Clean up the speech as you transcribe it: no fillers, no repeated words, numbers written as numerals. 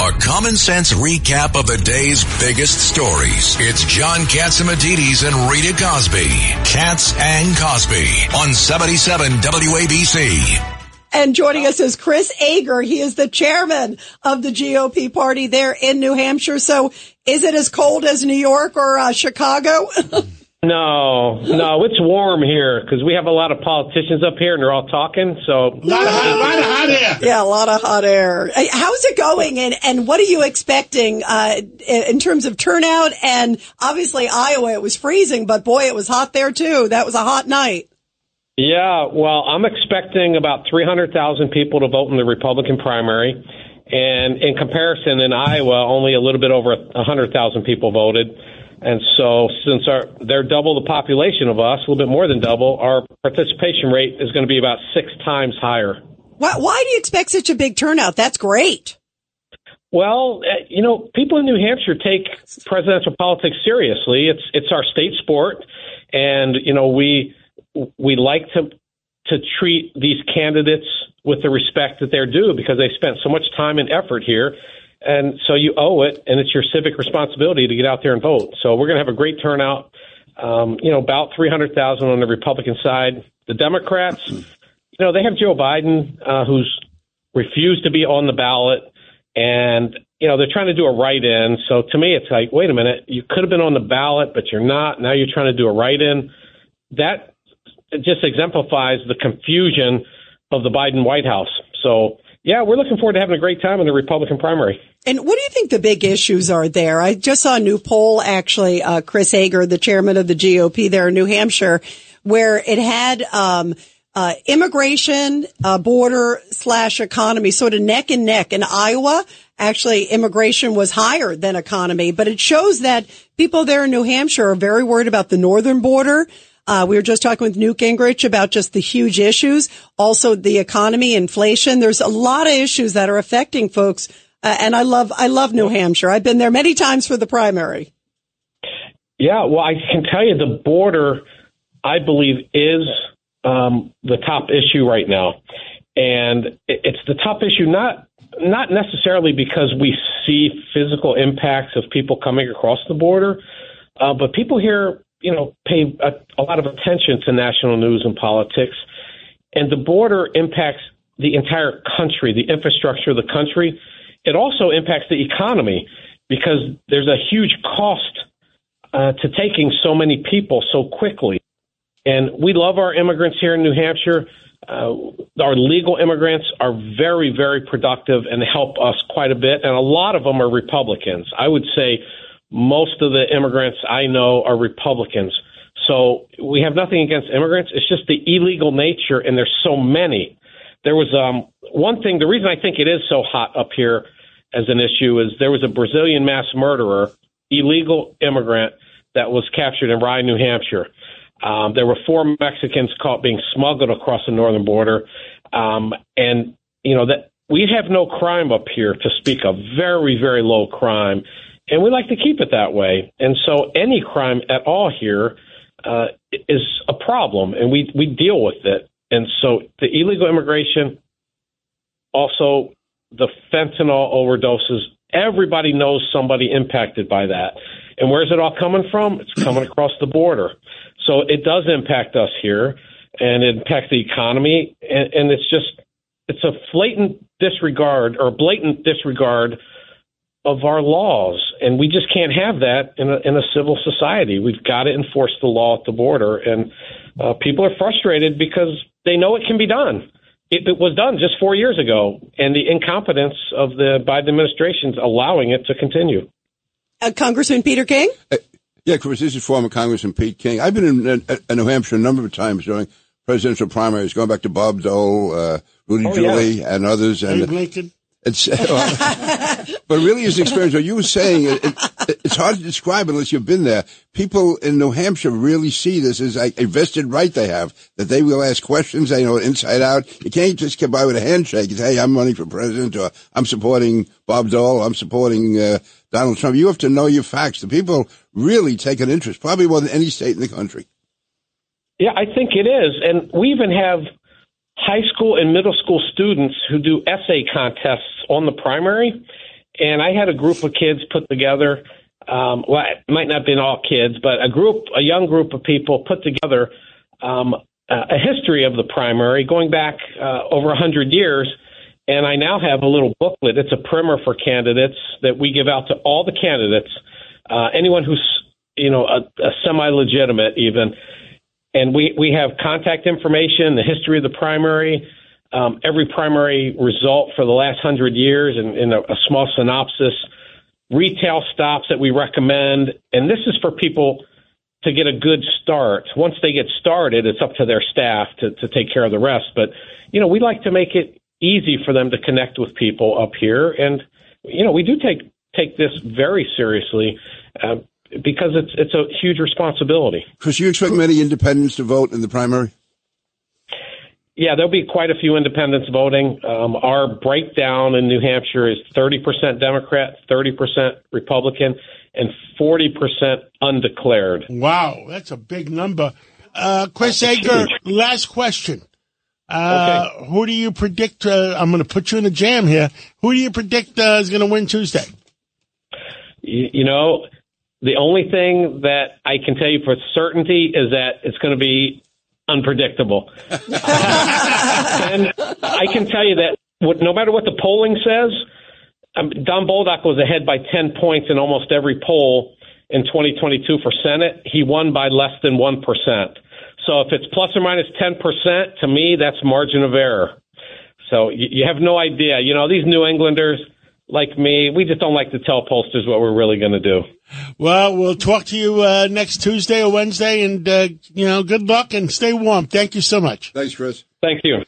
A common sense recap of the day's biggest stories. It's John Katsimatidis and Rita Cosby. Katz and Cosby on 77 WABC. And joining us is Chris Ager. He is the chairman of the GOP party there in New Hampshire. So is it as cold as New York or Chicago? No, it's warm here because we have a lot of politicians up here and they're all talking. So a lot of hot air. Yeah, a lot of hot air. How's it going? And what are you expecting in terms of turnout? And obviously Iowa, it was freezing, but boy, it was hot there too. That was a hot night. Yeah, well, I'm expecting about 300,000 people to vote in the Republican primary. And in comparison, in Iowa, only a little bit over 100,000 people voted. And so since they're double the population of us, a little bit more than double, our participation rate is going to be about 6 times higher. Why do you expect such a big turnout? That's great. Well, you know, people in New Hampshire take presidential politics seriously. It's our state sport. And, you know, we like to treat these candidates with the respect that they're due because they spent so much time and effort here. And so you owe it, and it's your civic responsibility to get out there and vote. So we're going to have a great turnout, about 300,000 on the Republican side. The Democrats, they have Joe Biden, who's refused to be on the ballot. And, they're trying to do a write-in. So to me, it's like, wait a minute, you could have been on the ballot, but you're not. Now you're trying to do a write-in. It just exemplifies the confusion of the Biden White House. So, yeah, we're looking forward to having a great time in the Republican primary. And what do you think the big issues are there? I just saw a new poll, actually, Chris Ager, the chairman of the GOP there in New Hampshire, where it had immigration, border / economy, sort of neck and neck. In Iowa, actually, immigration was higher than economy. But it shows that people there in New Hampshire are very worried about the northern border. We were just talking with Newt Gingrich about just the huge issues, also the economy, inflation. There's a lot of issues that are affecting folks, and I love New Hampshire. I've been there many times for the primary. Yeah, well, I can tell you the border, I believe, is the top issue right now, and it's the top issue not necessarily because we see physical impacts of people coming across the border, but people here, pay a lot of attention to national news and politics. And the border impacts the entire country, the infrastructure of the country. It also impacts the economy because there's a huge cost to taking so many people so quickly. And we love our immigrants here in New Hampshire. Our legal immigrants are very, very productive and help us quite a bit. And a lot of them are Republicans. I would say most of the immigrants I know are Republicans. So we have nothing against immigrants. It's just the illegal nature, and there's so many. There was one thing, the reason I think it is so hot up here as an issue is there was a Brazilian mass murderer, illegal immigrant, that was captured in Rye, New Hampshire. There were 4 Mexicans caught being smuggled across the northern border. That we have no crime up here to speak of, very, very low crime. And we like to keep it that way. And so any crime at all here is a problem, and we deal with it. And so the illegal immigration, also the fentanyl overdoses, everybody knows somebody impacted by that. And where's it all coming from? It's coming across the border. So it does impact us here, and it impacts the economy. And it's a blatant disregard of our laws, and we just can't have that in a civil society. We've got to enforce the law at the border, and people are frustrated because they know it can be done. It was done just 4 years ago, and the incompetence of the Biden administration's allowing it to continue. Congressman Peter King? Yeah, Chris, this is former Congressman Pete King. I've been in New Hampshire a number of times during presidential primaries, going back to Bob Dole, Rudy Giuliani, and others. And But really is an experience. What you were saying, it's hard to describe unless you've been there. People in New Hampshire really see this as a vested right they have, that they will ask questions. They know it inside out. You can't just come by with a handshake and say, hey, I'm running for president, or I'm supporting Bob Dole, I'm supporting Donald Trump. You have to know your facts. The people really take an interest, probably more than any state in the country. Yeah, I think it is. And we even have high school and middle school students who do essay contests on the primary. And I had a group of kids put together, well, it might not have been all kids, but a young group of people put together a history of the primary going back over 100 years. And I now have a little booklet. It's a primer for candidates that we give out to all the candidates, anyone who's, you know, a semi-legitimate even. And we have contact information, the history of the primary, every primary result for the last 100 years, and in a small synopsis, retail stops that we recommend. And this is for people to get a good start. Once they get started, it's up to their staff to take care of the rest. But, you know, we like to make it easy for them to connect with people up here. And, you know, we do take this very seriously, because it's a huge responsibility. Chris, you expect many independents to vote in the primary? Yeah, there'll be quite a few independents voting. Our breakdown in New Hampshire is 30% Democrat, 30% Republican, and 40% undeclared. Wow, that's a big number. Chris Ager, last question. Okay. Who do you predict? I'm going to put you in a jam here. Who do you predict is going to win Tuesday? You know, the only thing that I can tell you for certainty is that it's going to be unpredictable. And I can tell you that no matter what the polling says, Don Bolduc was ahead by 10 points in almost every poll in 2022 for Senate. He won by less than 1%. So if it's plus or minus 10%, to me, that's margin of error. So you have no idea. You know, these New Englanders, like me, we just don't like to tell pollsters what we're really going to do. Well, we'll talk to you next Tuesday or Wednesday, and, you know, good luck and stay warm. Thank you so much. Thanks, Chris. Thank you.